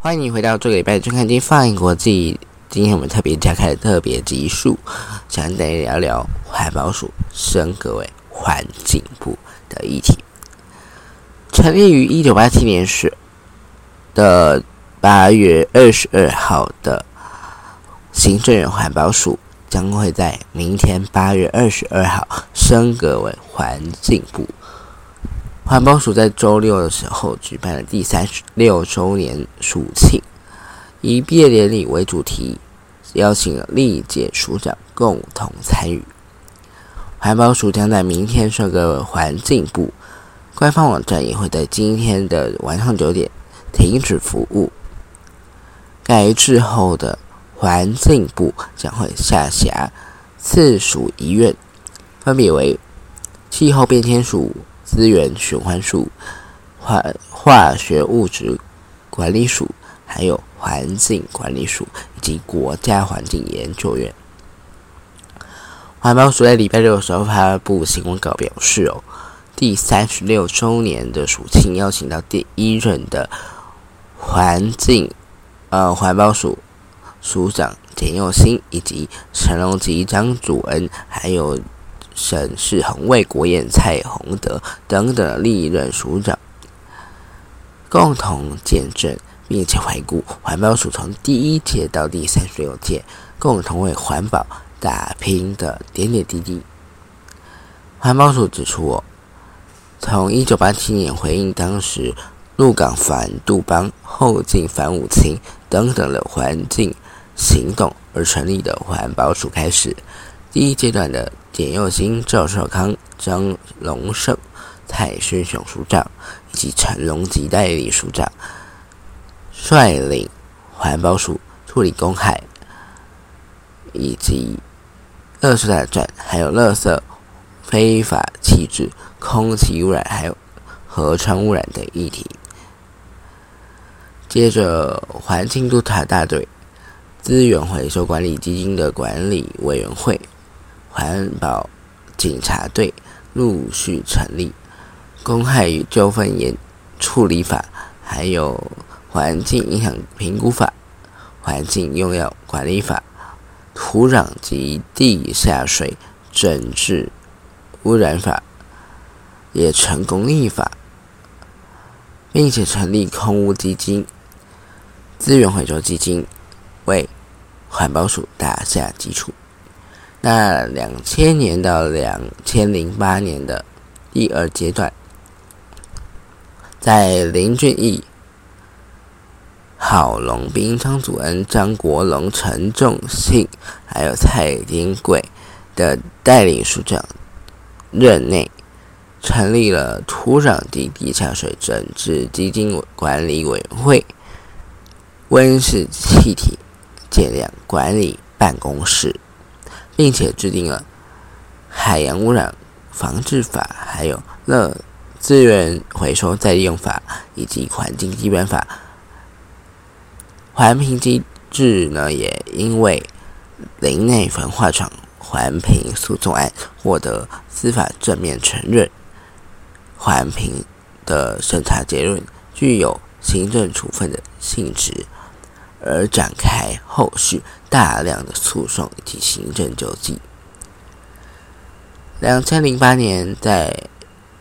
欢迎你回到这个礼拜的《正看经放国际》，今天我们特别加开了特别集数，想跟大家聊聊环保署升格为环境部的议题。成立于1987年时的8月22号的行政院环保署将会在明天8月22号升格为环境部。环保署在周六的时候举办了第36周年署庆，以毕业典礼为主题，邀请了历届署长共同参与。环保署将在明天升格为环境部，官方网站也会在今天的晚上9点停止服务。改制后的环境部将会下辖次署一院，分别为气候变迁署、资源循环署、化学物质管理署，还有环境管理署以及国家环境研究院。环保署在礼拜六的时候发布新闻稿表示，第36周年的署庆邀请到第一任的环保署署长简佑新，以及陈荣吉、张祖恩，还有沈世宏、魏国彦、蔡宏德等等历任署长，共同见证并且回顾环保署从第一届到第36届共同为环保打拼的点点滴滴。环保署指出，从1987年回应当时鹿港反杜邦、后进反五轻等等的环境行动而成立的环保署开始，第一阶段的简佑新、赵少康、张龙胜、蔡勋雄署长以及陈荣吉代理署长率领环保署处理公害以及垃圾大战，还有垃圾非法弃置、空气污染，还有河川污染等议题。接着，环境督察大队、资源回收管理基金的管理委员会、环保警察队陆续成立，公害与纠纷处理法，还有环境影响评估法、环境用药管理法、土壤及地下水整治污染法也成功立法，并且成立空污基金、资源回收基金，为环保署打下基础。那2000年到2008年的第二阶段，在林俊毅、郝龙斌、张祖恩、张国龙、陈仲信还有蔡丁贵的代理署长任内，成立了土壤及地下水整治基金管理委员会、温室气体减量管理办公室，并且制定了海洋污染防治法，还有资源回收再利用法以及环境基本法。环评机制呢，也因为林内焚化厂环评诉讼案获得司法正面承认，环评的审查结论具有行政处分的性质，而展开后续大量的诉讼以及行政救济。2008年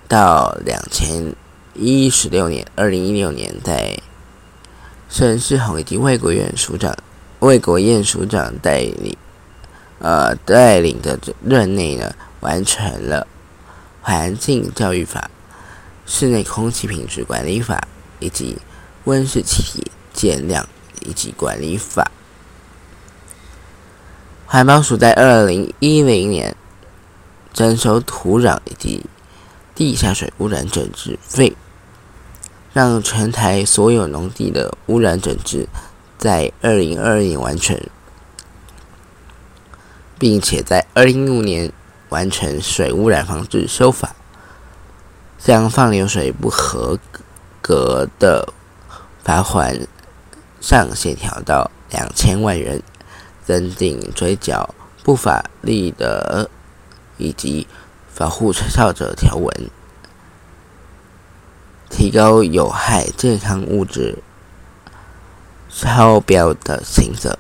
到2016年，在沈世宏以及魏国彦署长带领的任内呢，完成了环境教育法、室内空气品质管理法以及温室气体减量以及管理法。环保署在2010年征收土壤以及地下水污染整治费，让全台所有农地的污染整治在2022年完成，并且在2015年完成水污染防治修法，将放流水不合格的罚款上限调到2000万元，增订追缴不法利的以及保护吹哨者条文，提高有害健康物质超标的刑责。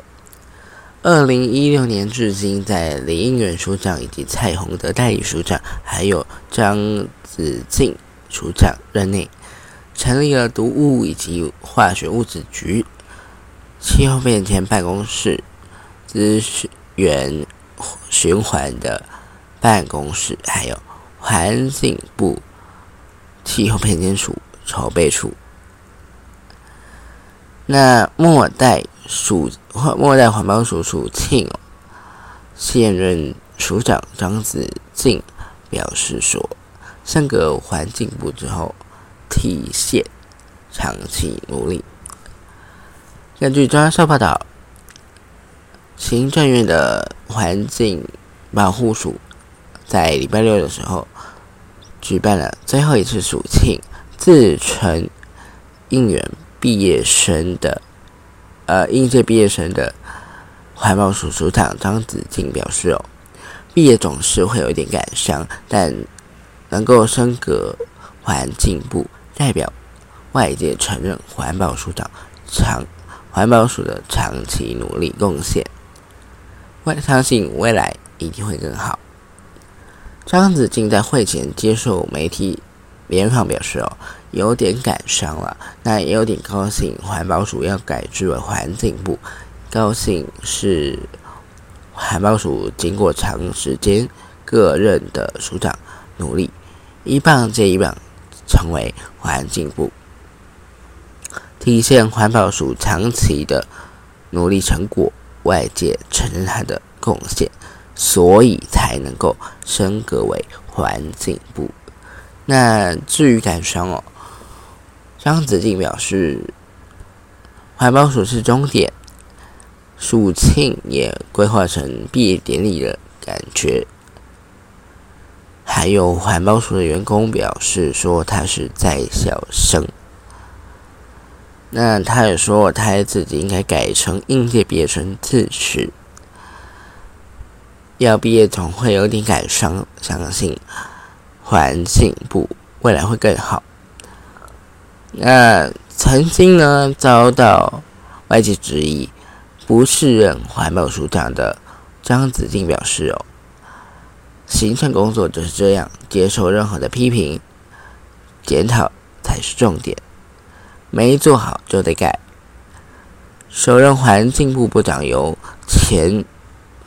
2016年至今，在林应元署长以及蔡宏德代理署长，还有张子敬署长任内，成立了毒物以及化学物质局、气候变迁办公室、资源循环的办公室，还有环境部气候变迁署筹备处。那末代环保署署庆现任署长张子敬表示说，升格环境部之后，体现长期努力。根据中央社报道，行政院的环境保护署在礼拜六的时候举办了最后一次署庆自成应援应届毕业生的环保署署长张子敬表示毕业总是会有一点感伤，但能够升格环境部，代表外界承认环保署的长期努力贡献，我相信未来一定会更好。张子敬在会前接受媒体联访表示有点感伤了，那也有点高兴，环保署要改制为环境部。高兴是环保署经过长时间各任的署长努力，一棒接一棒成为环境部，体现环保署长期的努力成果，外界承认他的贡献，所以才能够升格为环境部。那至于感伤张子敬表示，环保署是终点，署庆也规划成毕业典礼的感觉。还有环保署的员工表示说他是在校生，那他也说他自己应该改成应届毕业生自持，要毕业总会有点感伤，相信环境部未来会更好。那曾经呢遭到外界质疑不是任环保署长的张子敬表示行政工作就是这样，接受任何的批评，检讨才是重点，没做好就得改。首任环境部部长由前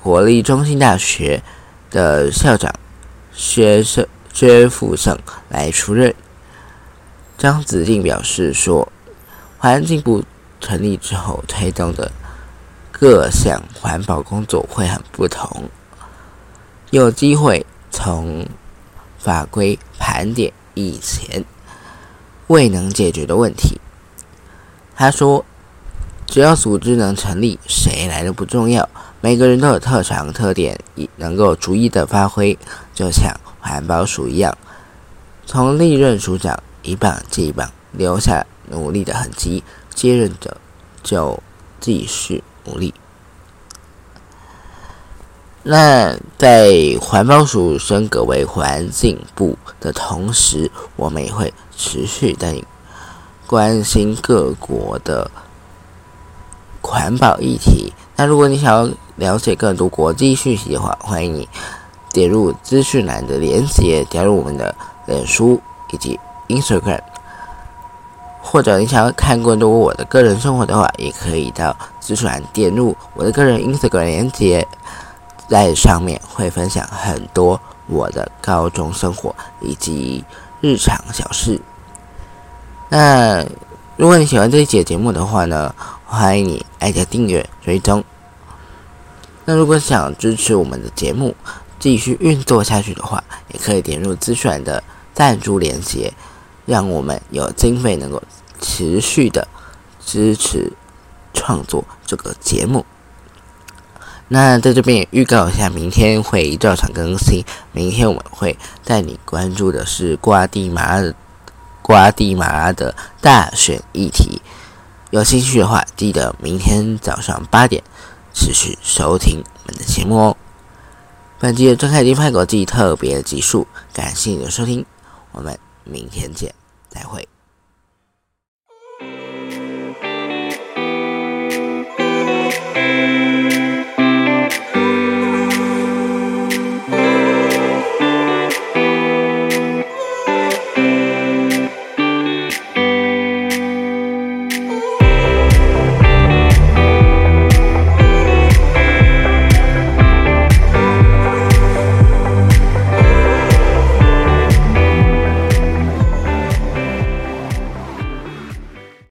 国立中兴大学的校长薛富盛来出任。张子敬表示说，环境部成立之后推动的各项环保工作会很不同，有机会从法规盘点以前未能解决的问题。他说，只要组织能成立，谁来的不重要，每个人都有特长特点，能够逐一的发挥，就像环保署一样，从历任署长一棒接一棒留下努力的痕迹，接任者就继续努力。那在环保署升格为环境部的同时，我们也会持续带你关心各国的环保议题。那如果你想要了解更多国际讯息的话，欢迎你点入资讯栏的连结，加入我们的脸书以及 Instagram， 或者你想要看更多我的个人生活的话，也可以到资讯栏点入我的个人 Instagram 连结。在上面会分享很多我的高中生活以及日常小事。那如果你喜欢这一期的节目的话呢，欢迎你按下订阅追踪。那如果想支持我们的节目继续运作下去的话，也可以点入资讯的赞助连结，让我们有经费能够持续的支持创作这个节目。那在这边也预告一下，明天会照常更新。明天我们会带你关注的是瓜地马拉的大选议题。有兴趣的话，记得明天早上8点持续收听我们的节目哦。本集的真凯金派国际特别集数，感谢你的收听，我们明天见，再会。